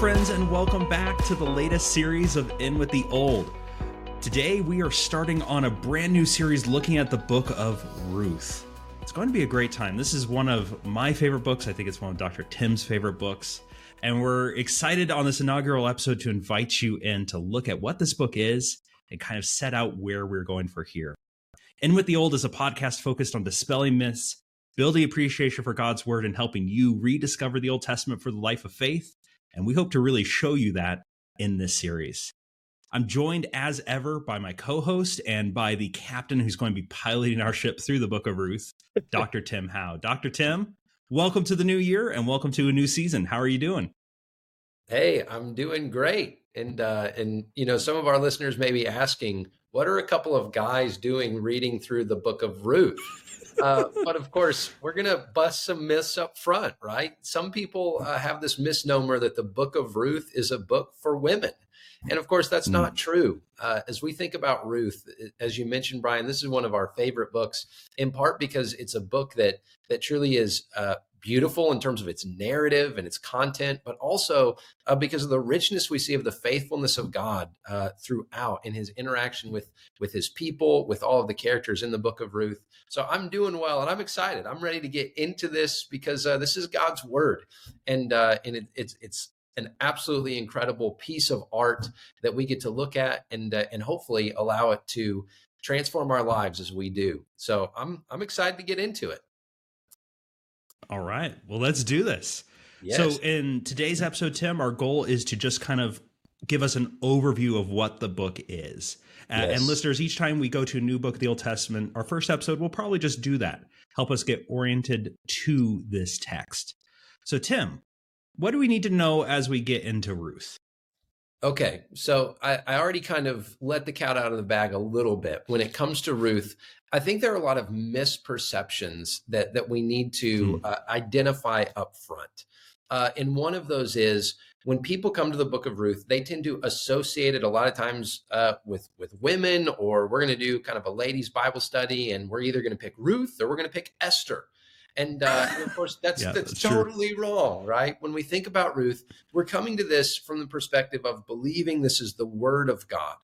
friends, and welcome back to the latest series of In With the Old. Today, we are starting on a brand new series looking at the book of Ruth. It's going to be a great time. This is one of my favorite books. I think it's one of Dr. Tim's favorite books. And we're excited on this inaugural episode to invite you in to look at what this book is and kind of set out where we're going for here. In With the Old is a podcast focused on dispelling myths, building appreciation for God's word, and helping you rediscover the Old Testament for the life of faith. And we hope to really show you that in this series. I'm joined as ever by my co-host and by the captain who's going to be piloting our ship through the book of Ruth, Dr. Tim Howe. Dr. Tim, welcome to the new year and welcome to a new season. How are you doing? Hey, I'm doing great. And you know, some of our listeners may be asking, what are a couple of guys doing reading through the book of Ruth? But of course, we're going to bust some myths up front, right? Some people have this misnomer that the book of Ruth is a book for women. And of course, that's not true. As we think about Ruth, as you mentioned, Brian, this is one of our favorite books, in part because it's a book that truly is beautiful in terms of its narrative and its content, but also because of the richness we see of the faithfulness of God throughout in his interaction with his people, with all of the characters in the book of Ruth. So I'm doing well and I'm excited. I'm ready to get into this because this is God's word. And it's an absolutely incredible piece of art that we get to look at and hopefully allow it to transform our lives as we do. So I'm excited to get into it. All right. Well, let's do this. Yes. So in today's episode, Tim, our goal is to just kind of give us an overview of what the book is. Yes. And listeners, each time we go to a new book of the Old Testament, our first episode, we'll probably just do that. Help us get oriented to this text. So Tim, what do we need to know as we get into Ruth? Okay, so I already kind of let the cat out of the bag a little bit. When it comes to Ruth, I think there are a lot of misperceptions that we need to identify up front. And one of those is when people come to the book of Ruth, they tend to associate it a lot of times with women, or we're going to do kind of a ladies' Bible study, and we're either going to pick Ruth or we're going to pick Esther. And of course, that's totally wrong, right? When we think about Ruth, we're coming to this from the perspective of believing this is the word of God.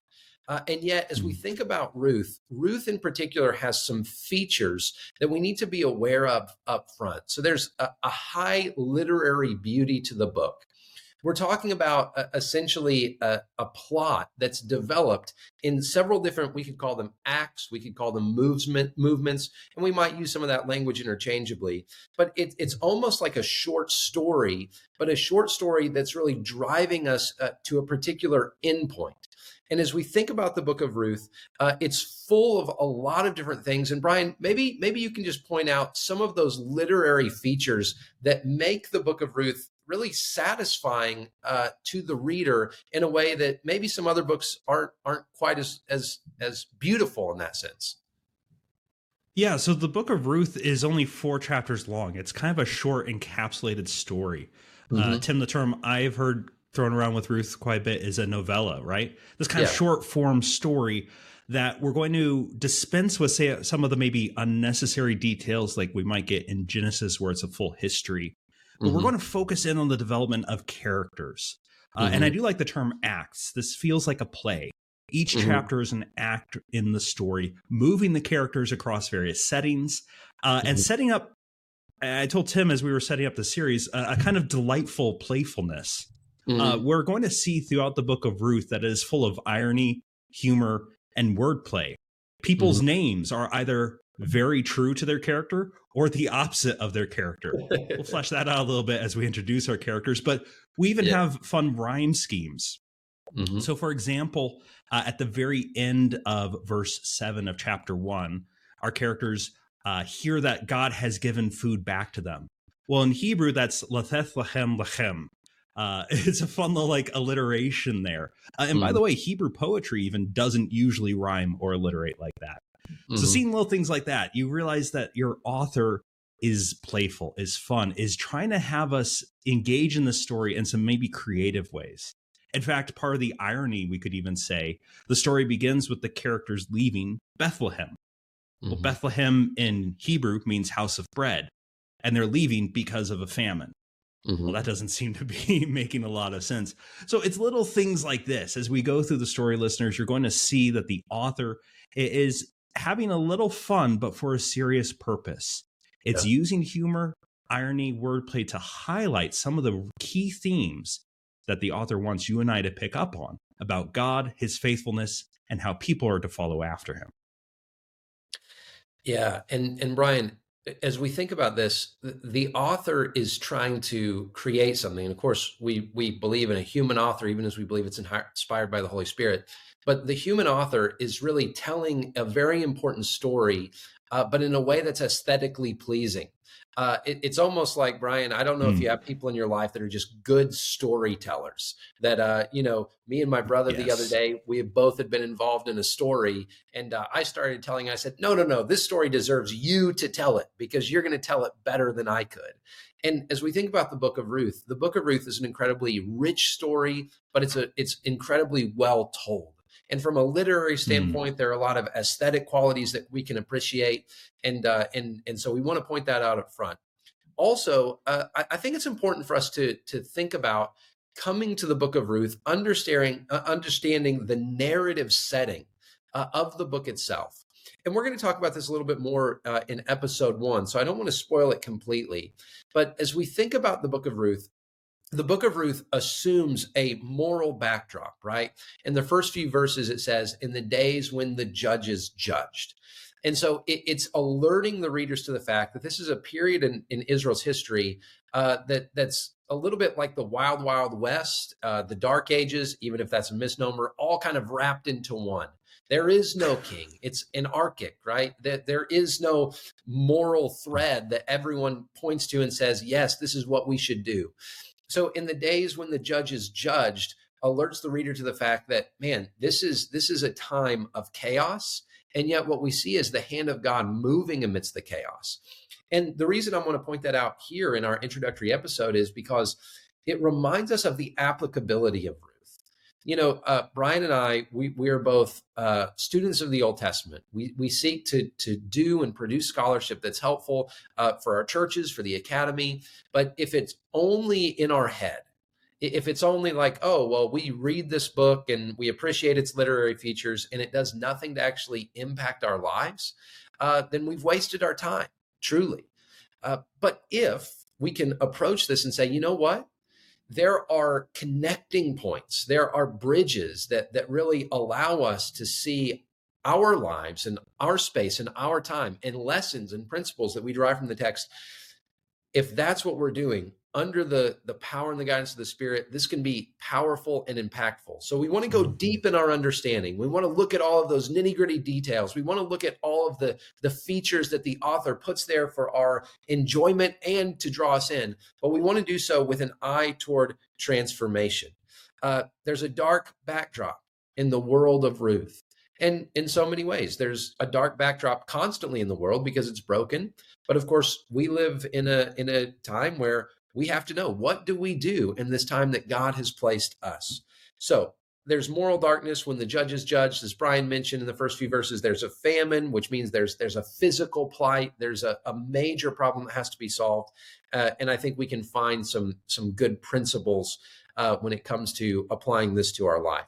And yet, as we think about Ruth in particular has some features that we need to be aware of up front. So there's a high literary beauty to the book. We're talking about essentially a plot that's developed in several different, we could call them acts, we could call them movements, and we might use some of that language interchangeably. But it's almost like a short story, but a short story that's really driving us to a particular endpoint. And as we think about the book of Ruth, it's full of a lot of different things. And Brian, maybe you can just point out some of those literary features that make the book of Ruth really satisfying to the reader in a way that maybe some other books aren't quite as beautiful in that sense. Yeah, so the book of Ruth is only 4 chapters long. It's kind of a short encapsulated story. Mm-hmm. Tim, the term I've heard thrown around with Ruth quite a bit is a novella, right? This kind of short form story that we're going to dispense with, say, some of the maybe unnecessary details like we might get in Genesis where it's a full history. But we're going to focus in on the development of characters. And I do like the term acts. This feels like a play. Each chapter is an act in the story, moving the characters across various settings and setting up. I told Tim as we were setting up the series, a kind of delightful playfulness. We're going to see throughout the book of Ruth that it is full of irony, humor, and wordplay. People's names are either very true to their character or the opposite of their character. We'll flesh that out a little bit as we introduce our characters, but we even have fun rhyme schemes. So for example, at the very end of verse 7 of chapter 1, our characters hear that God has given food back to them. Well, in Hebrew, that's latheth lachem lachem. It's a fun little like alliteration there. And by the way, Hebrew poetry even doesn't usually rhyme or alliterate like that. So seeing little things like that, you realize that your author is playful, is fun, is trying to have us engage in the story in some maybe creative ways. In fact, part of the irony, we could even say, the story begins with the characters leaving Bethlehem. Well, Bethlehem in Hebrew means house of bread, and they're leaving because of a famine. Mm-hmm. Well, that doesn't seem to be making a lot of sense. So it's little things like this. As we go through the story, listeners, you're going to see that the author is having a little fun, but for a serious purpose. It's using humor, irony, wordplay to highlight some of the key themes that the author wants you and I to pick up on about God, his faithfulness, and how people are to follow after him. Yeah. And Brian, as we think about this, the author is trying to create something. And of course, we believe in a human author, even as we believe it's inspired by the Holy Spirit. But the human author is really telling a very important story, but in a way that's aesthetically pleasing. It's almost like, Brian, I don't know if you have people in your life that are just good storytellers that, me and my brother the other day, we both had been involved in a story, and I started telling, I said, no, this story deserves you to tell it because you're going to tell it better than I could. And as we think about the Book of Ruth is an incredibly rich story, but it's incredibly well told. And from a literary standpoint, there are a lot of aesthetic qualities that we can appreciate. And so we want to point that out up front. Also, I think it's important for us to think about coming to the Book of Ruth, understanding the narrative setting of the book itself. And we're going to talk about this a little bit more in episode 1. So I don't want to spoil it completely. But as we think about the Book of Ruth, the Book of Ruth assumes a moral backdrop, right? In the first few verses, it says, in the days when the judges judged. And so it's alerting the readers to the fact that this is a period in Israel's history that's a little bit like the wild, wild west, the Dark Ages, even if that's a misnomer, all kind of wrapped into one. There is no king. It's anarchic, right? There is no moral thread that everyone points to and says, yes, this is what we should do. So in the days when the judge is judged, alerts the reader to the fact that, man, this is a time of chaos. And yet what we see is the hand of God moving amidst the chaos. And the reason I want to point that out here in our introductory episode is because it reminds us of the applicability of Ruth. Brian and I, we are both students of the Old Testament. We seek to do and produce scholarship that's helpful for our churches, for the academy. But if it's only in our head, if it's only like, oh, well, we read this book and we appreciate its literary features and it does nothing to actually impact our lives, then we've wasted our time, truly. But if we can approach this and say, you know what? There are connecting points. There are bridges that really allow us to see our lives and our space and our time and lessons and principles that we derive from the text. If that's what we're doing under the power and the guidance of the Spirit, this can be powerful and impactful. So we want to go deep in our understanding. We want to look at all of those nitty-gritty details. We want to look at all of the features that the author puts there for our enjoyment and to draw us in. But we want to do so with an eye toward transformation. There's a dark backdrop in the world of Ruth. And in so many ways, there's a dark backdrop constantly in the world because it's broken. But of course, we live in a time where we have to know, what do we do in this time that God has placed us? So there's moral darkness when the judges judged, as Brian mentioned in the first few verses. There's a famine, which means there's a physical plight. There's a major problem that has to be solved. And I think we can find some good principles when it comes to applying this to our life.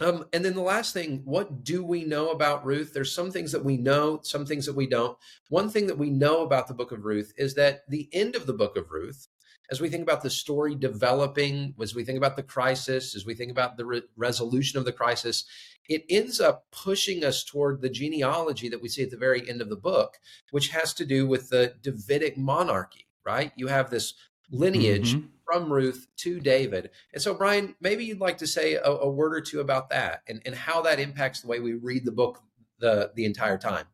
And then the last thing, what do we know about Ruth? There's some things that we know, some things that we don't. One thing that we know about the Book of Ruth is that the end of the Book of Ruth, as we think about the story developing, as we think about the crisis, as we think about the resolution of the crisis, it ends up pushing us toward the genealogy that we see at the very end of the book, which has to do with the Davidic monarchy, right? You have this lineage from Ruth to David. And so, Brian, maybe you'd like to say a word or two about that and how that impacts the way we read the book the entire time.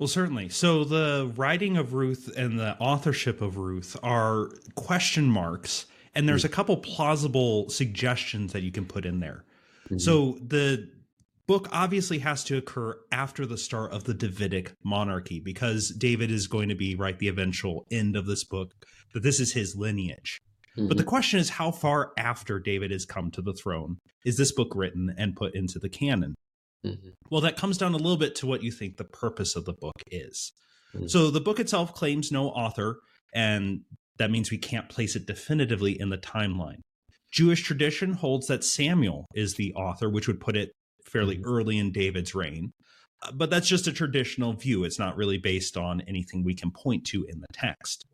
Well, certainly. So the writing of Ruth and the authorship of Ruth are question marks, and there's a couple plausible suggestions that you can put in there. So the book obviously has to occur after the start of the Davidic monarchy, because David is going to be the eventual end of this book, that this is his lineage. But the question is, how far after David has come to the throne is this book written and put into the canon? Well, that comes down a little bit to what you think the purpose of the book is. So the book itself claims no author, and That means we can't place it definitively in the timeline. Jewish tradition holds that Samuel is the author, which would put it fairly early in David's reign. But that's just a traditional view. It's not really based on anything we can point to in the text.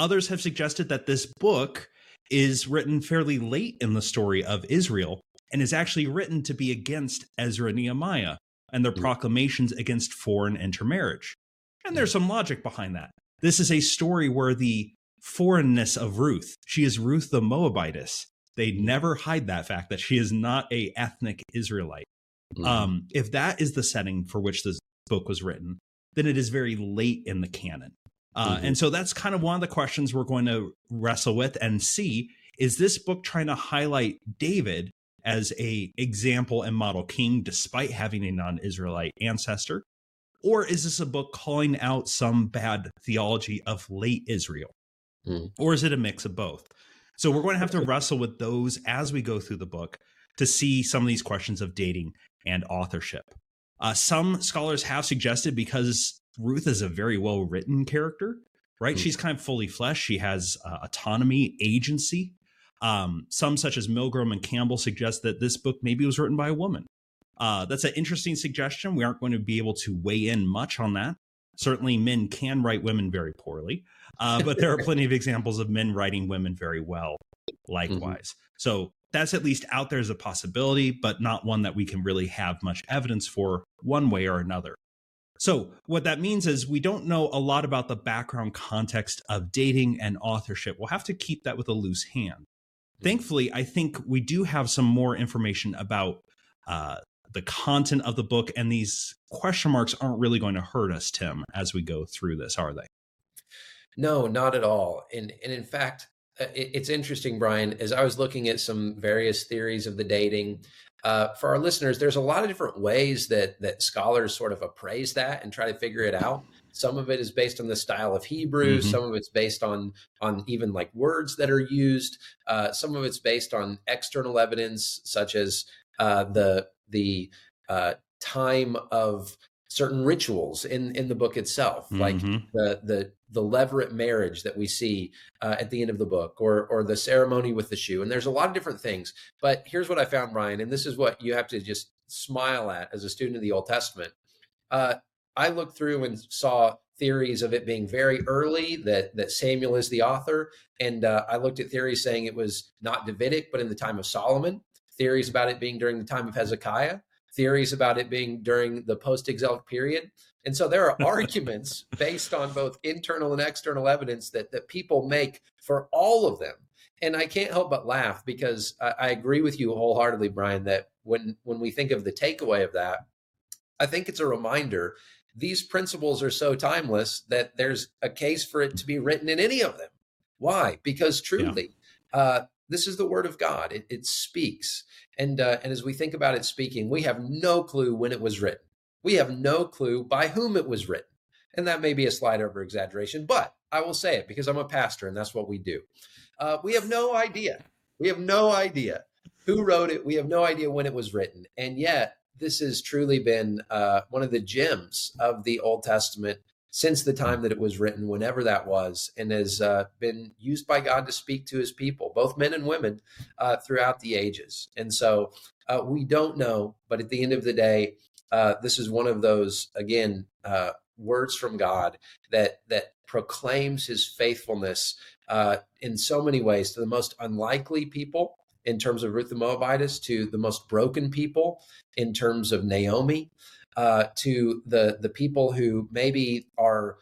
Others have suggested that this book is written fairly late in the story of Israel and is actually written to be against Ezra and Nehemiah and their proclamations against foreign intermarriage. And there's some logic behind that. This is a story where the foreignness of Ruth, she is Ruth the Moabitess. They never hide that fact that she is not an ethnic Israelite. If that is the setting for which this book was written, then it is very late in the canon. And so that's kind of one of the questions we're going to wrestle with and see, is this book trying to highlight David as a example and model king, despite having a non-Israelite ancestor? Or is this a book calling out some bad theology of late Israel? Or is it a mix of both? So we're going to have to wrestle with those as we go through the book to see some of these questions of dating and authorship. Some scholars have suggested, because Ruth is a very well-written character, right? She's kind of fully fleshed. She has autonomy, agency. Some, such as Milgram and Campbell, suggest that this book maybe was written by a woman. That's an interesting suggestion. We aren't going to be able to weigh in much on that. Certainly, men can write women very poorly, but there are plenty of examples of men writing women very well, likewise. So that's at least out there as a possibility, but not one that we can really have much evidence for one way or another. So what that means is we don't know a lot about the background context of dating and authorship. We'll have to keep that with a loose hand. Thankfully, I think we do have some more information about the content of the book, and these question marks aren't really going to hurt us, Tim, as we go through this, are they? No, not at all. And in fact, it's interesting, Brian, as I was looking at some various theories of the dating, for our listeners, there's a lot of different ways that scholars sort of appraise that and try to figure it out. Some of it is based on the style of Hebrew. Some of it's based on even like words that are used. Some of it's based on external evidence, such as the time of certain rituals in the book itself, like the leveret marriage that we see at the end of the book, or the ceremony with the shoe. And there's a lot of different things, but here's what I found, Brian, and this is what you have to just smile at as a student of the Old Testament. I looked through and saw theories of it being very early, that Samuel is the author. And I looked at theories saying it was not Davidic, but in the time of Solomon, theories about it being during the time of Hezekiah, theories about it being during the post-exilic period. And so there are arguments based on both internal and external evidence that people make for all of them. And I can't help but laugh, because I agree with you wholeheartedly, Brian, that when we think of the takeaway of that, I think it's a reminder these principles are so timeless that there's a case for it to be written in any of them. Why? Because truly, this is the word of God. It speaks. And as we think about it speaking, we have no clue when it was written. We have no clue by whom it was written. And that may be a slight over exaggeration, but I will say it because I'm a pastor and that's what we do. We have no idea. We have no idea who wrote it. We have no idea when it was written. And yet this has truly been one of the gems of the Old Testament since the time that it was written, whenever that was, and has been used by God to speak to his people, both men and women, throughout the ages. And so we don't know, but at the end of the day, this is one of those, again, words from God that proclaims his faithfulness in so many ways to the most unlikely people, in terms of Ruth the Moabitess, to the most broken people, in terms of Naomi, to the people who maybe are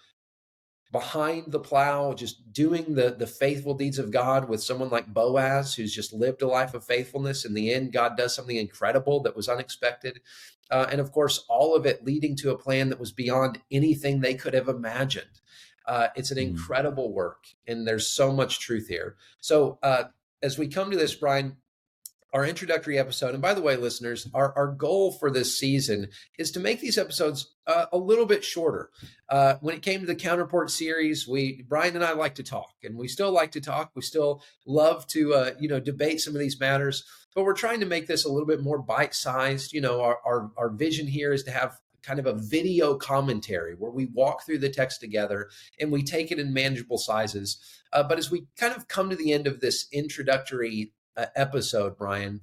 behind the plow, just doing the faithful deeds of God, with someone like Boaz, who's just lived a life of faithfulness. In the end, God does something incredible that was unexpected. And of course, all of it leading to a plan that was beyond anything they could have imagined. It's an incredible work, and there's so much truth here. So as we come to this, Brian, our introductory episode. And by the way, listeners, our goal for this season is to make these episodes a little bit shorter. When it came to the Counterport series, Brian and I like to talk, and we still like to talk. We still love to, debate some of these matters, but we're trying to make this a little bit more bite-sized. Our vision here is to have kind of a video commentary where we walk through the text together and we take it in manageable sizes. But as we kind of come to the end of this introductory episode, Brian,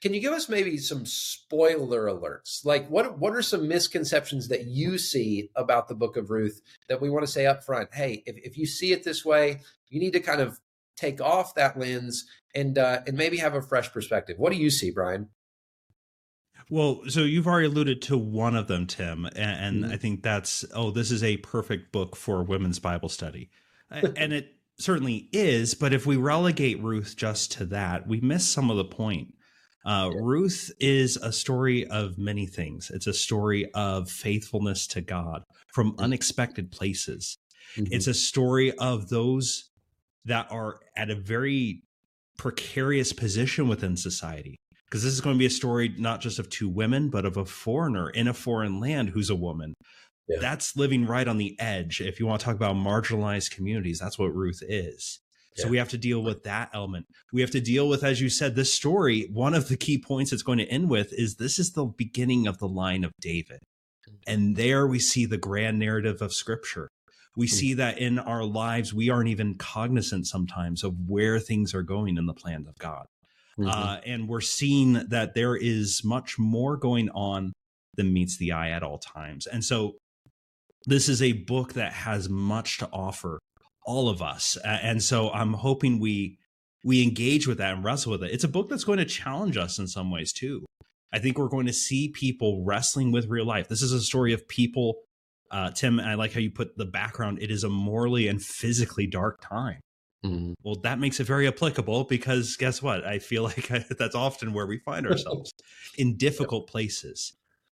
can you give us maybe some spoiler alerts? Like what are some misconceptions that you see about the Book of Ruth that we want to say up front? Hey, if you see it this way, you need to kind of take off that lens and maybe have a fresh perspective. What do you see, Brian? Well, so you've already alluded to one of them, Tim, and I think that's, this is a perfect book for women's Bible study. And it certainly is, but if we relegate Ruth just to that, we miss some of the point. Ruth is a story of many things. It's a story of faithfulness to God from unexpected places. Mm-hmm. It's a story of those that are at a very precarious position within society, because this is going to be a story not just of two women, but of a foreigner in a foreign land who's a woman. Yeah. That's living right on the edge. If you want to talk about marginalized communities, that's what Ruth is. So we have to deal with that element. We have to deal with, as you said, this story. One of the key points it's going to end with is this is the beginning of the line of David. And there we see the grand narrative of Scripture. We see that in our lives, we aren't even cognizant sometimes of where things are going in the plan of God. Mm-hmm. And we're seeing that there is much more going on than meets the eye at all times. And so this is a book that has much to offer all of us. And so I'm hoping we engage with that and wrestle with it. It's a book that's going to challenge us in some ways too. I think we're going to see people wrestling with real life. This is a story of people. Tim, I like how you put the background. It is a morally and physically dark time. Mm-hmm. Well, that makes it very applicable because guess what? I feel like that's often where we find ourselves in difficult places.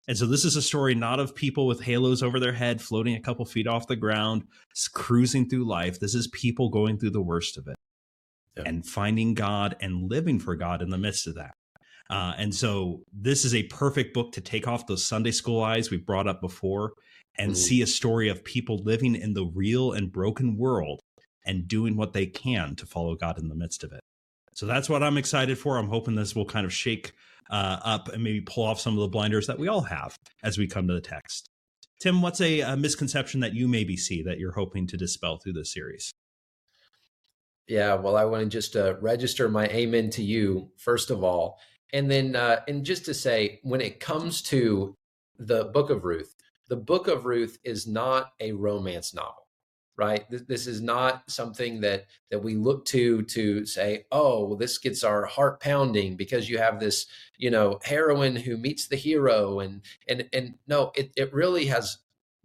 And so this is a story not of people with halos over their head, floating a couple feet off the ground, cruising through life. This is people going through the worst of it and finding God and living for God in the midst of that. And so this is a perfect book to take off those Sunday school eyes we brought up before and see a story of people living in the real and broken world and doing what they can to follow God in the midst of it. So that's what I'm excited for. I'm hoping this will kind of shake up and maybe pull off some of the blinders that we all have as we come to the text. Tim, what's a misconception that you maybe see that you're hoping to dispel through this series? Yeah, well, I want to just register my amen to you, first of all. And then, and just to say, when it comes to the Book of Ruth, the Book of Ruth is not a romance novel, right? This is not something that we look to say, well, this gets our heart pounding because you have this, heroine who meets the hero and no, it really has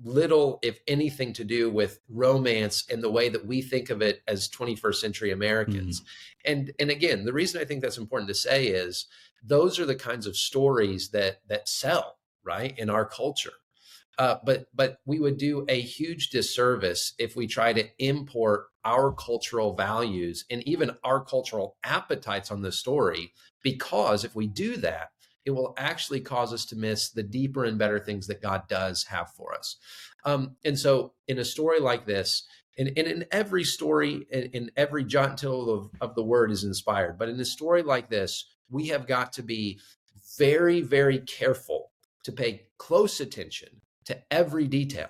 little, if anything, to do with romance in the way that we think of it as 21st century Americans. Mm-hmm. And again, the reason I think that's important to say is those are the kinds of stories that sell, right, in our culture. But we would do a huge disservice if we try to import our cultural values and even our cultural appetites on the story, because if we do that, it will actually cause us to miss the deeper and better things that God does have for us. And so in a story like this, and in every story, in every jot and tittle of the word is inspired, but in a story like this, we have got to be very, very careful to pay close attention to every detail,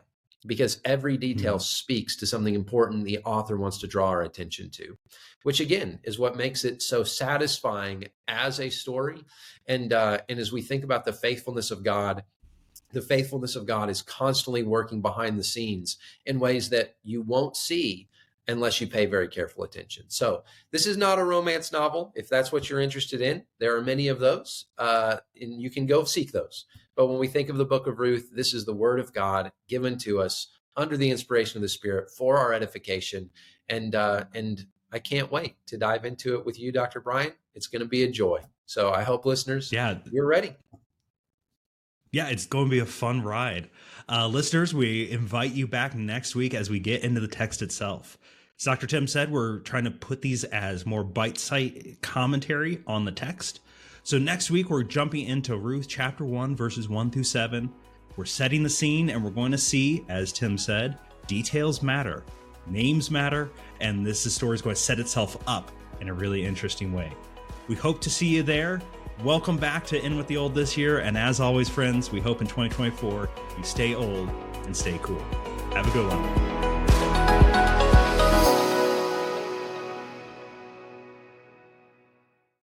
because every detail speaks to something important the author wants to draw our attention to, which again is what makes it so satisfying as a story. And as we think about the faithfulness of God, the faithfulness of God is constantly working behind the scenes in ways that you won't see unless you pay very careful attention. So this is not a romance novel. If that's what you're interested in, there are many of those, and you can go seek those. But when we think of the Book of Ruth, this is the word of God given to us under the inspiration of the Spirit for our edification. And I can't wait to dive into it with you, Dr. Brian. It's going to be a joy. So I hope listeners, you're ready. Yeah, it's going to be a fun ride. Listeners, we invite you back next week as we get into the text itself. As Dr. Tim said, we're trying to put these as more bite-sized commentary on the text. So next week, we're jumping into Ruth chapter 1, verses 1-7. We're setting the scene, and we're going to see, as Tim said, details matter, names matter, and this story is going to set itself up in a really interesting way. We hope to see you there. Welcome back to In With the Old this year. And as always, friends, we hope in 2024 you stay old and stay cool. Have a good one.